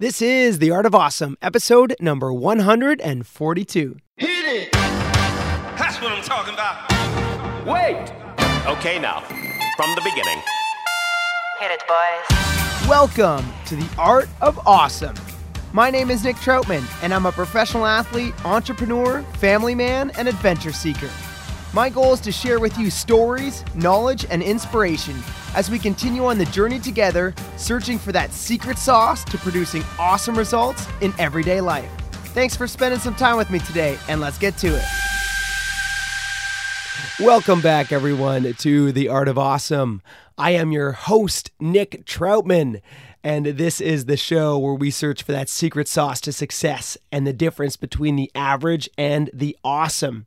This is The Art of Awesome, episode number 142. Hit it! That's what I'm talking about. Wait! Okay, now, from the beginning. Hit it, boys. Welcome to The Art of Awesome. My name is Nick Troutman, and I'm a professional athlete, entrepreneur, family man, and adventure seeker. My goal is to share with you stories, knowledge, and inspiration as we continue on the journey together, searching for that secret sauce to producing awesome results in everyday life. Thanks for spending some time with me today, and let's get to it. Welcome back, everyone, to The Art of Awesome. I am your host, Nick Troutman, and this is the show where we search for that secret sauce to success and the difference between the average and the awesome.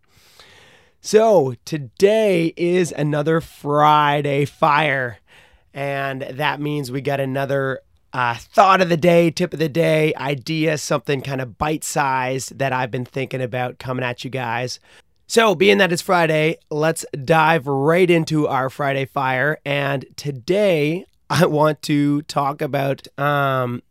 So today is another Friday Fire, and that means we got another thought of the day, tip of the day, idea, something kind of bite-sized that I've been thinking about coming at you guys. So being that it's Friday, let's dive right into our Friday Fire, and today I want to talk about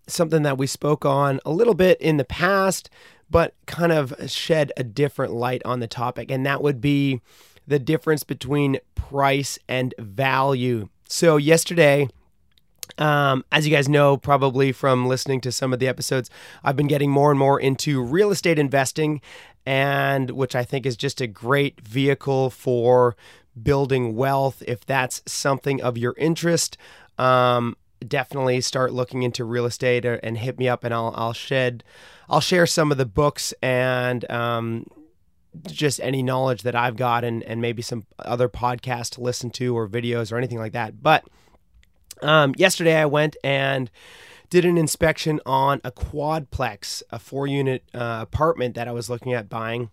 something that we spoke on a little bit in the past, but kind of shed a different light on the topic, and that would be the difference between price and value. So yesterday, as you guys know, probably from listening to some of the episodes, I've been getting more and more into real estate investing, and which I think is just a great vehicle for building wealth. If that's something of your interest, definitely start looking into real estate and hit me up, and I'll share some of the books and just any knowledge that I've got, and maybe some other podcasts to listen to or videos or anything like that. But yesterday I went and did an inspection on a quadplex, a 4-unit apartment that I was looking at buying,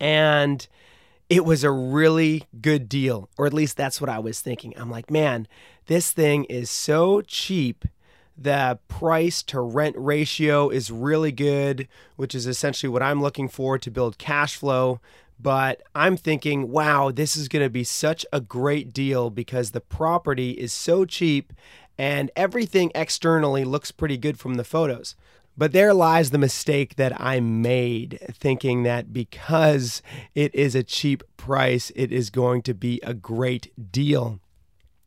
and it was a really good deal, or at least that's what I was thinking. I'm like, man, this thing is so cheap. The price to rent ratio is really good, which is essentially what I'm looking for to build cash flow. But I'm thinking, wow, this is going to be such a great deal because the property is so cheap and everything externally looks pretty good from the photos. But there lies the mistake that I made, thinking that because it is a cheap price, it is going to be a great deal.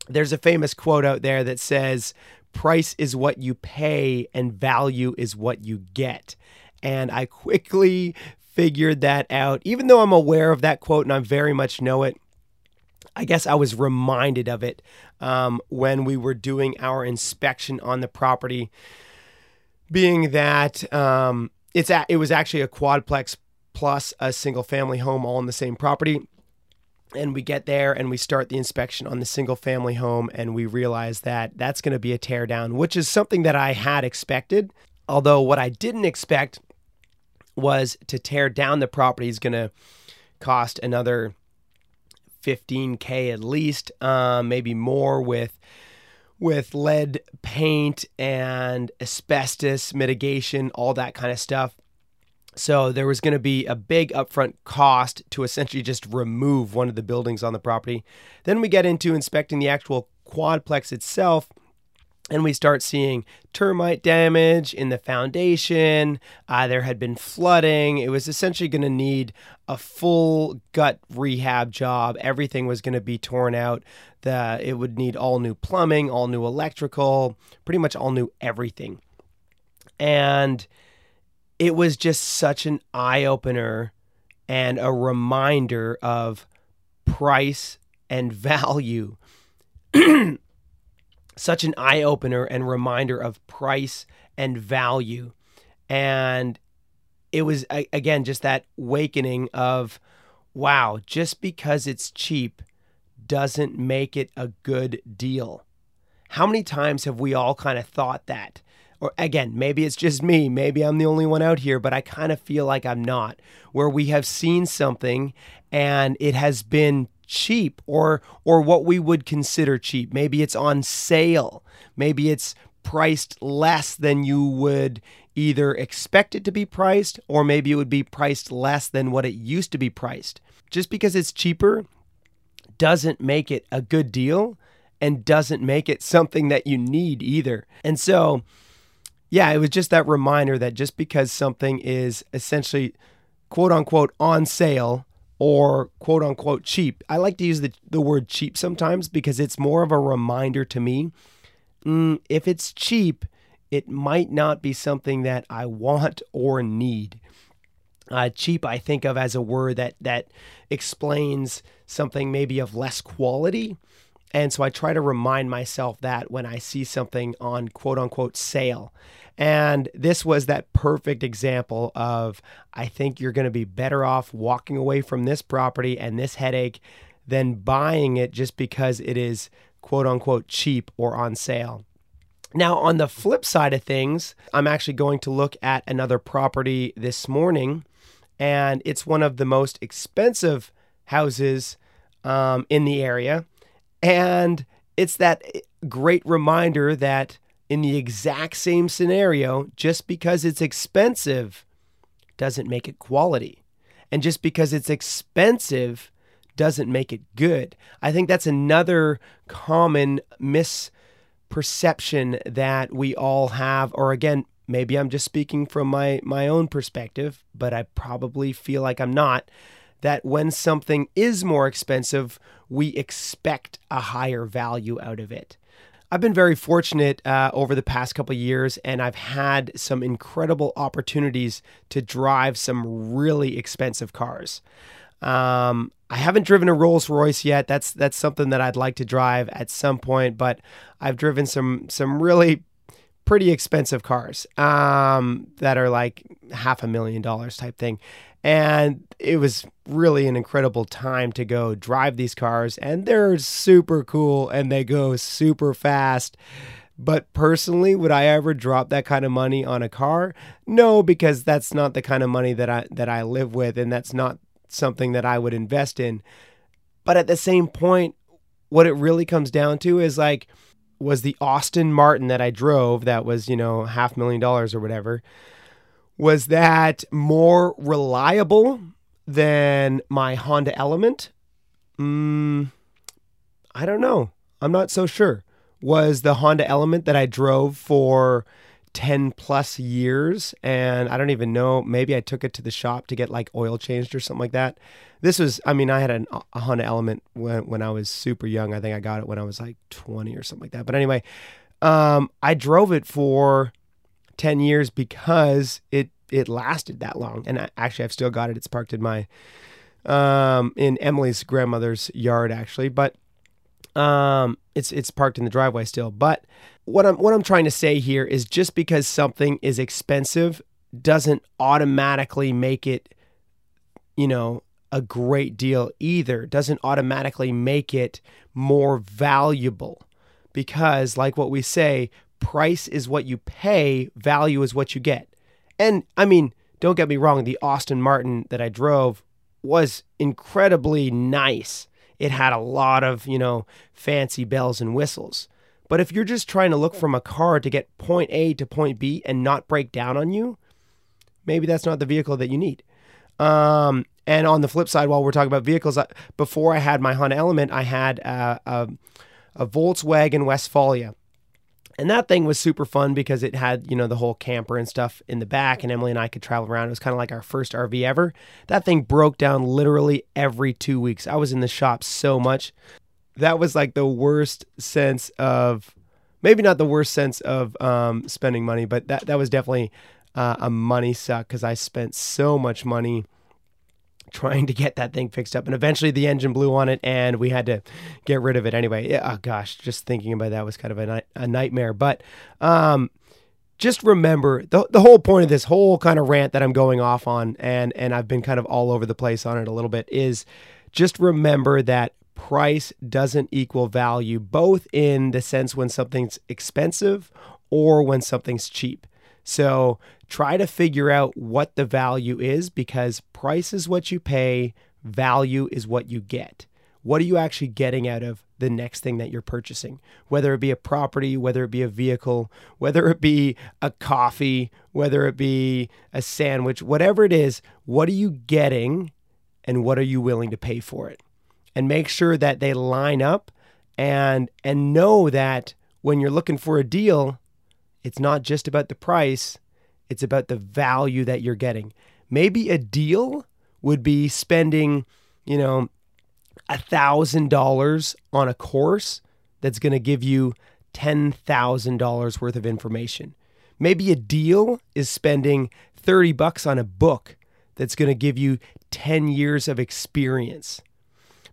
There's a famous quote out there that says, price is what you pay and value is what you get. And I quickly figured that out. Even though I'm aware of that quote and I very much know it, I guess I was reminded of it when we were doing our inspection on the property, being that it was actually a quadplex plus a single family home all in the same property. And we get there and we start the inspection on the single family home, and we realize that that's going to be a teardown, which is something that I had expected. Although what I didn't expect was to tear down the property is going to cost another $15,000 at least, maybe more, with lead paint and asbestos mitigation, all that kind of stuff. So there was going to be a big upfront cost to essentially just remove one of the buildings on the property. Then we get into inspecting the actual quadplex itself, And we start seeing termite damage in the foundation. There had been flooding. It was essentially going to need a full gut rehab job. Everything was going to be torn out. It would need all new plumbing, all new electrical, pretty much all new everything. And it was just such an eye-opener and a reminder of price and value. Such an eye-opener and reminder of price and value. And it was, again, just that awakening of, wow, just because it's cheap doesn't make it a good deal. How many times have we all kind of thought that? Or again, maybe it's just me. Maybe I'm the only one out here, but I kind of feel like I'm not. Where we have seen something and it has been cheap, or what we would consider cheap. Maybe it's on sale. Maybe it's priced less than you would either expect it to be priced, or maybe it would be priced less than what it used to be priced. Just because it's cheaper doesn't make it a good deal and doesn't make it something that you need either. And so, yeah, it was just that reminder that just because something is essentially quote unquote on sale, or quote unquote cheap. I like to use the word cheap sometimes because it's more of a reminder to me. If it's cheap, it might not be something that I want or need. Cheap, I think of as a word that explains something maybe of less quality. And so I try to remind myself that when I see something on quote unquote sale. And this was that perfect example of, I think you're going to be better off walking away from this property and this headache than buying it just because it is quote unquote cheap or on sale. Now, on the flip side of things, I'm actually going to look at another property this morning, and it's one of the most expensive houses in the area. And it's that great reminder that in the exact same scenario, just because it's expensive doesn't make it quality. And just because it's expensive doesn't make it good. I think that's another common misperception that we all have. Or again, maybe I'm just speaking from my own perspective, but I probably feel like I'm not. That when something is more expensive, we expect a higher value out of it. I've been very fortunate over the past couple of years, and I've had some incredible opportunities to drive some really expensive cars. I haven't driven a Rolls-Royce yet. That's something that I'd like to drive at some point, but I've driven some really pretty expensive cars that are like $500,000 type thing. And it was really an incredible time to go drive these cars, and they're super cool and they go super fast. But personally, would I ever drop that kind of money on a car? No, because that's not the kind of money that I live with, and that's not something that I would invest in. But at the same point, what it really comes down to is like, was the Aston Martin that I drove that was, $500,000 or whatever, was that more reliable than my Honda Element? I don't know. I'm not so sure. Was the Honda Element that I drove for 10 plus years, and I don't even know, maybe I took it to the shop to get like oil changed or something like that. This was, I had a Honda Element when I was super young. I think I got it when I was like 20 or something like that. But anyway, I drove it for 10 years because it lasted that long. And I've still got it. It's parked in my, in Emily's grandmother's yard actually, but, it's parked in the driveway still. But what I'm trying to say here is just because something is expensive doesn't automatically make it, a great deal either. Doesn't automatically make it more valuable, because like what we say, price is what you pay, value is what you get. And don't get me wrong, the Aston Martin that I drove was incredibly nice. It had a lot of, fancy bells and whistles. But if you're just trying to look from a car to get point A to point B and not break down on you, maybe that's not the vehicle that you need. And on the flip side, while we're talking about vehicles, before I had my Honda Element, I had a Volkswagen Westfalia. And that thing was super fun because it had, you know, the whole camper and stuff in the back, and Emily and I could travel around. It was kind of like our first RV ever. That thing broke down literally every 2 weeks. I was in the shop so much. That was like the worst sense of, maybe not the worst sense of spending money, but that was definitely a money suck because I spent so much money trying to get that thing fixed up. And eventually the engine blew on it and we had to get rid of it anyway. Oh gosh, just thinking about that was kind of a nightmare. But just remember the whole point of this whole kind of rant that I'm going off on, and I've been kind of all over the place on it a little bit, is just remember that price doesn't equal value, both in the sense when something's expensive or when something's cheap. So try to figure out what the value is, because price is what you pay, value is what you get. What are you actually getting out of the next thing that you're purchasing? Whether it be a property, whether it be a vehicle, whether it be a coffee, whether it be a sandwich, whatever it is, what are you getting and what are you willing to pay for it? And make sure that they line up, and know that when you're looking for a deal, it's not just about the price, it's about the value that you're getting. Maybe a deal would be spending, you know, $1,000 on a course that's going to give you $10,000 worth of information. Maybe a deal is spending $30 on a book that's going to give you 10 years of experience.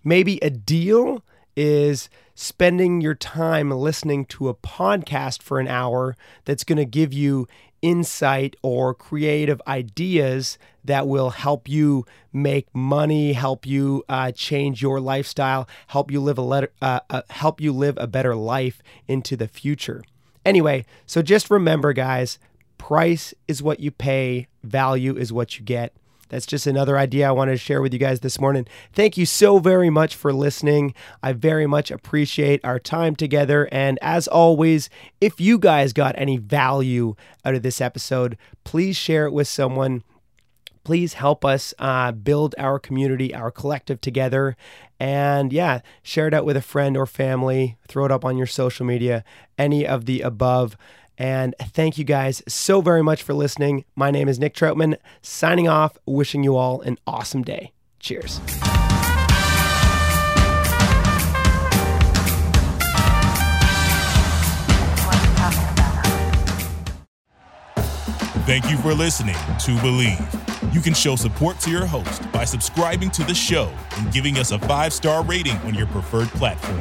Maybe a deal is spending your time listening to a podcast for an hour that's going to give you insight or creative ideas that will help you make money, help you change your lifestyle, help you live a better life into the future. Anyway, so just remember, guys, price is what you pay, value is what you get. That's just another idea I wanted to share with you guys this morning. Thank you so very much for listening. I very much appreciate our time together. And as always, if you guys got any value out of this episode, please share it with someone. Please help us build our community, our collective together. And yeah, share it out with a friend or family. Throw it up on your social media, any of the above. And thank you guys so very much for listening. My name is Nick Troutman, signing off, wishing you all an awesome day. Cheers. Thank you for listening to Believe. You can show support to your host by subscribing to the show and giving us a 5-star rating on your preferred platform.